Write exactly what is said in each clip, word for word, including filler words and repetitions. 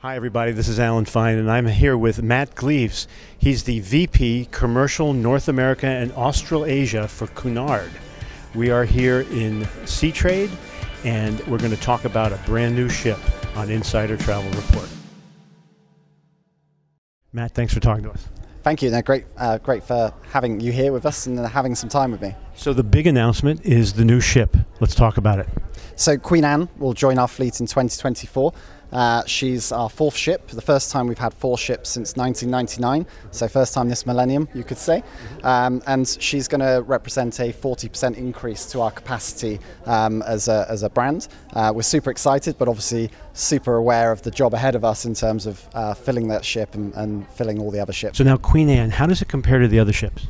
Hi everybody, this is Alan Fine and I'm here with Matt Gleaves. He's the V P Commercial North America and Australasia for Cunard. We are here in Sea Trade and we're going to talk about a brand new ship on Insider Travel Report. Matt, thanks for talking to us. Thank you. No, great, uh, great for having you here with us and having some time with me. So the big announcement is the new ship. Let's talk about it. So Queen Anne will join our fleet in twenty twenty-four. Uh, she's our fourth ship, the first time we've had four ships since nineteen ninety-nine, so first time this millennium, you could say. Um, and she's going to represent a forty percent increase to our capacity um, as, a, as a brand. Uh, we're super excited, but obviously super aware of the job ahead of us in terms of uh, filling that ship and, and filling all the other ships. So now Queen Anne, how does it compare to the other ships?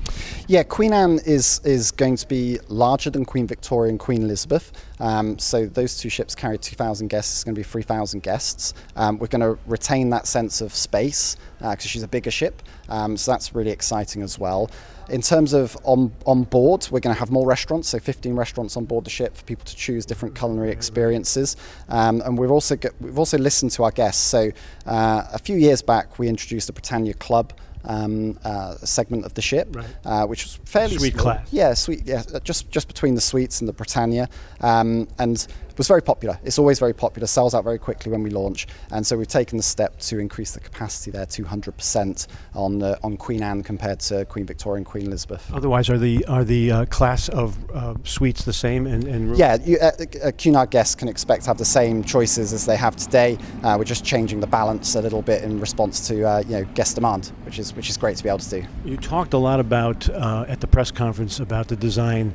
Yeah, Queen Anne is, is going to be larger than Queen Victoria and Queen Elizabeth. Um, so those two ships carry two thousand guests, it's going to be three thousand guests. Um, we're going to retain that sense of space because uh, she's a bigger ship, um, so that's really exciting as well. In terms of on, on board, we're going to have more restaurants, so fifteen restaurants on board the ship for people to choose different culinary experiences. Um, and we've also, got, we've also listened to our guests, so uh, a few years back we introduced the Britannia Club Um, uh, segment of the ship, right. uh, which was fairly sweet class. Yeah, sweet. Yeah, just just between the sweets and the Britannia, um, and it was very popular. It's always very popular. Sells out very quickly when we launch, and so we've taken the step to increase the capacity there two hundred percent on uh, on Queen Anne compared to Queen Victoria and Queen Elizabeth. Otherwise, are the are the uh, class of uh, suites the same? And, and yeah, you, uh, uh, Cunard guests can expect to have the same choices as they have today. Uh, we're just changing the balance a little bit in response to uh, you know guest demand, which is. which is great to be able to do. You talked a lot about, uh, at the press conference, about the design.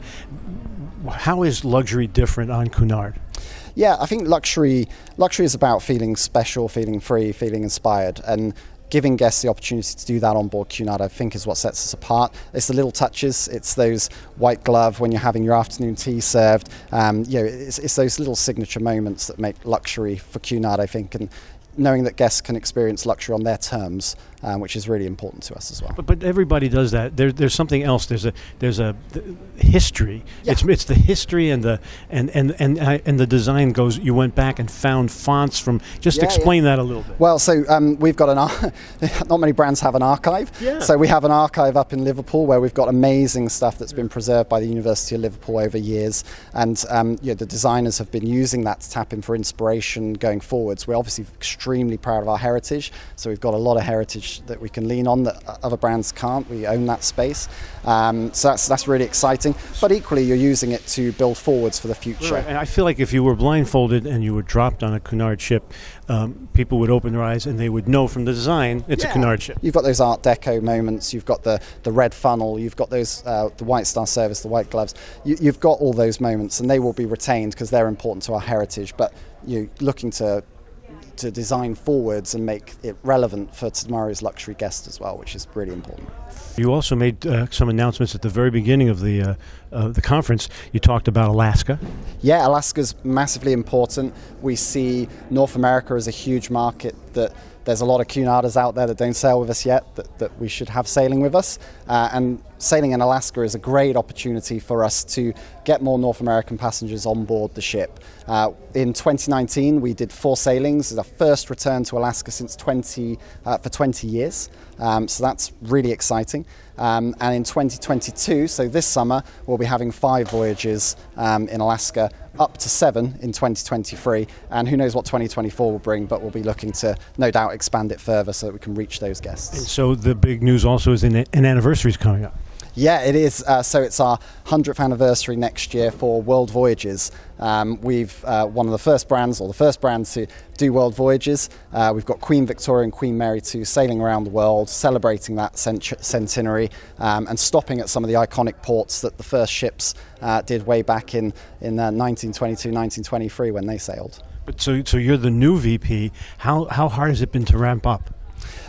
How is luxury different on Cunard? Yeah, I think luxury luxury is about feeling special, feeling free, feeling inspired, and giving guests the opportunity to do that on board Cunard, I think, is what sets us apart. It's the little touches. It's those white glove when you're having your afternoon tea served. Um, you know, it's, it's those little signature moments that make luxury for Cunard, I think, and knowing that guests can experience luxury on their terms, um, which is really important to us as well. But, but everybody does that. There, there's something else. There's a there's a th history. Yeah. It's it's the history and the and and and I, and the design goes. You went back and found fonts from. Just yeah, explain yeah. that a little bit. Well, so um, we've got an ar not many brands have an archive. Yeah. So we have an archive up in Liverpool where we've got amazing stuff that's yeah. been preserved by the University of Liverpool over years, and um, you know, the designers have been using that to tap in for inspiration going forwards. We're obviously extremely proud of our heritage, so we've got a lot of heritage that we can lean on that other brands can't. We own that space, um, so that's that's really exciting. But equally, you're using it to build forwards for the future. Right. And I feel like if you were blindfolded and you were dropped on a Cunard ship, um, people would open their eyes and they would know from the design it's yeah. a Cunard ship. You've got those Art Deco moments. You've got the the red funnel. You've got those uh, the White Star service, the white gloves. You, you've got all those moments, and they will be retained because they're important to our heritage. But you're looking to to design forwards and make it relevant for tomorrow's luxury guest as well, which is really important. You also made uh, some announcements at the very beginning of the uh, uh, the conference. You talked about Alaska. Yeah, Alaska's massively important. We see North America as a huge market that there's a lot of Cunarders out there that don't sail with us yet that, that we should have sailing with us. Uh, and sailing in Alaska is a great opportunity for us to get more North American passengers on board the ship. Uh, in twenty nineteen, we did four sailings. It's our first return to Alaska since twenty, uh, for twenty years. Um, so that's really exciting. Um, and in twenty twenty-two, so this summer, we'll be having five voyages um, in Alaska, up to seven in twenty twenty-three, and who knows what twenty twenty-four will bring, but we'll be looking to no doubt expand it further so that we can reach those guests. And so the big news also is an anniversary is coming up. Yeah, it is. Uh, so it's our hundredth anniversary next year for World Voyages. Um, we've uh, one of the first brands, or the first brand to do World Voyages. Uh, we've got Queen Victoria and Queen Mary Two sailing around the world, celebrating that cent centenary um, and stopping at some of the iconic ports that the first ships uh, did way back in, in uh, nineteen twenty-two, nineteen twenty-three when they sailed. But so, so you're the new V P. How, how hard has it been to ramp up?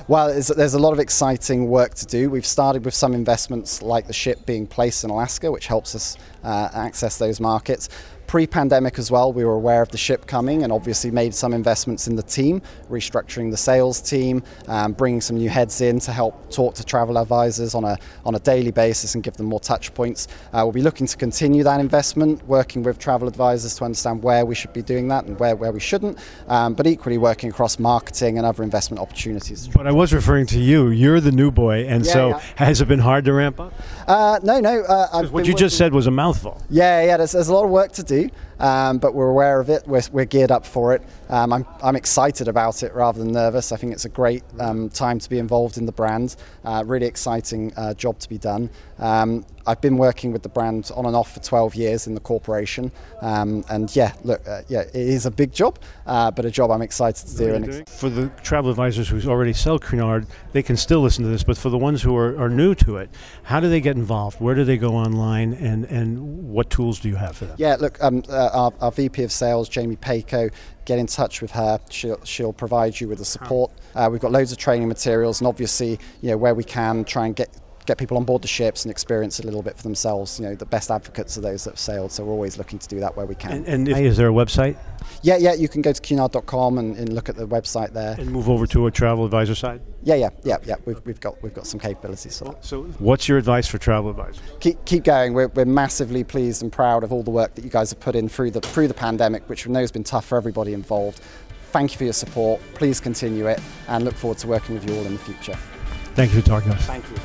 Well, there's a lot of exciting work to do. We've started with some investments like the ship being placed in Alaska, which helps us uh, access those markets. Pre-pandemic as well, we were aware of the ship coming and obviously made some investments in the team, restructuring the sales team, um, bringing some new heads in to help talk to travel advisors on a, on a daily basis and give them more touch points. Uh, we'll be looking to continue that investment, working with travel advisors to understand where we should be doing that and where, where we shouldn't, um, but equally working across marketing and other investment opportunities. But I was referring to you. You're the new boy, and yeah, so yeah. Has it been hard to ramp up? Uh, no, no. Uh, I've what you just said was a mouthful. Yeah, yeah, there's, there's a lot of work to do. Um, but we're aware of it, we're, we're geared up for it. Um, I'm, I'm excited about it rather than nervous. I think it's a great um, time to be involved in the brand, uh, really exciting uh, job to be done. Um, I've been working with the brand on and off for twelve years in the corporation, um, and yeah, look, uh, yeah, it is a big job, uh, but a job I'm excited to do. And for the travel advisors who already sell Cunard, they can still listen to this, but for the ones who are, are new to it, how do they get involved? Where do they go online, and, and what tools do you have for them? Yeah, look, um, uh, our, our V P of Sales, Jamie Peko, get in touch with her. She'll, she'll provide you with the support. Uh, we've got loads of training materials, and obviously, you know, where we can, try and get get people on board the ships and experience it a little bit for themselves. You know, the best advocates are those that have sailed, so we're always looking to do that where we can. And, and if, is there a website? Yeah, yeah, you can go to cunard dot com and, and look at the website there. And move over to a travel advisor side? Yeah, yeah, yeah, yeah. We've, we've got we've got some capabilities for that. So what's your advice for travel advisors? Keep, keep going. We're, we're massively pleased and proud of all the work that you guys have put in through the, through the pandemic, which we know has been tough for everybody involved. Thank you for your support. Please continue it, and look forward to working with you all in the future. Thank you for talking to us. Thank you.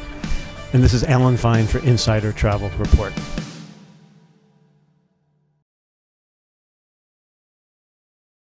And this is Alan Fine for Insider Travel Report.